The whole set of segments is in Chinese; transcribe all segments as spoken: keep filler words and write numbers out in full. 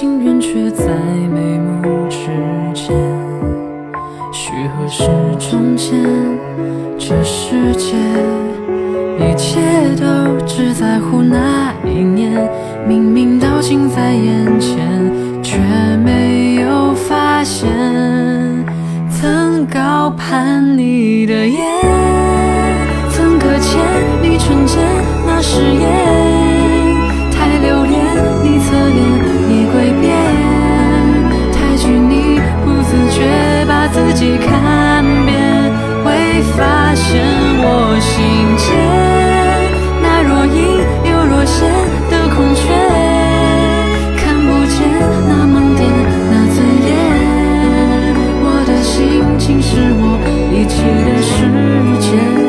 情缘却在眉目之间，许何时重现这世界？一切都只在乎那一年，明明道尽在眼前，却没有发现曾高攀你的眼，曾搁浅你纯真那誓言。自己看遍，会发现我心间那若隐又若现的空缺，看不见那盲点那尊严，我的心情是我一起的世界。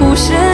无限